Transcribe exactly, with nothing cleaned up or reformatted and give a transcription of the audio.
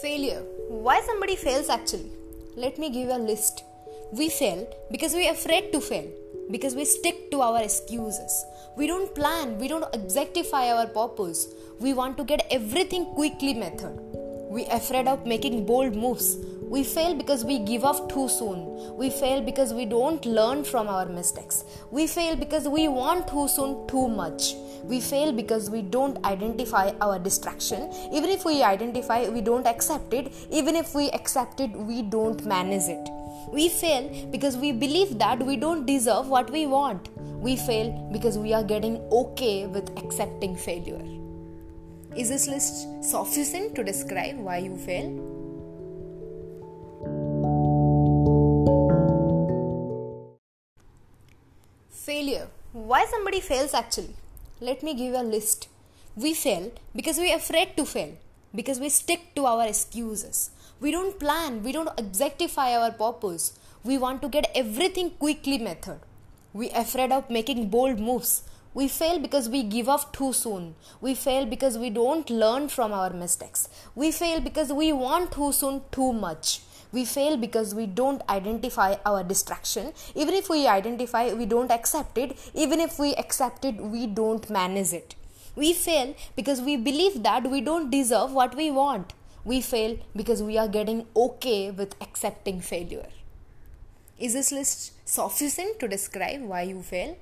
Failure. Why somebody fails actually? Let me give a list. We fail because we are afraid to fail, because we stick to our excuses. We don't plan, we don't objectify our purpose. We want to get everything quickly method. We are afraid of making bold moves. We fail because we give up too soon. We fail because we don't learn from our mistakes. We fail because we want too soon too much. We fail because we don't identify our distraction. Even if we identify, we don't accept it. Even if we accept it, we don't manage it. We fail because we believe that we don't deserve what we want. We fail because we are getting okay with accepting failure. Is this list sufficient to describe why you fail? Failure. Why somebody fails actually? Let me give a list. We fail because we are afraid to fail, because we stick to our excuses. We don't plan, we don't objectify our purpose. We want to get everything quickly method. We are afraid of making bold moves. We fail because we give up too soon. We fail because we don't learn from our mistakes. We fail because we want too soon too much. We fail because we don't identify our distraction. Even if we identify, we don't accept it. Even if we accept it, we don't manage it. We fail because we believe that we don't deserve what we want. We fail because we are getting okay with accepting failure. Is this list sufficient to describe why you fail?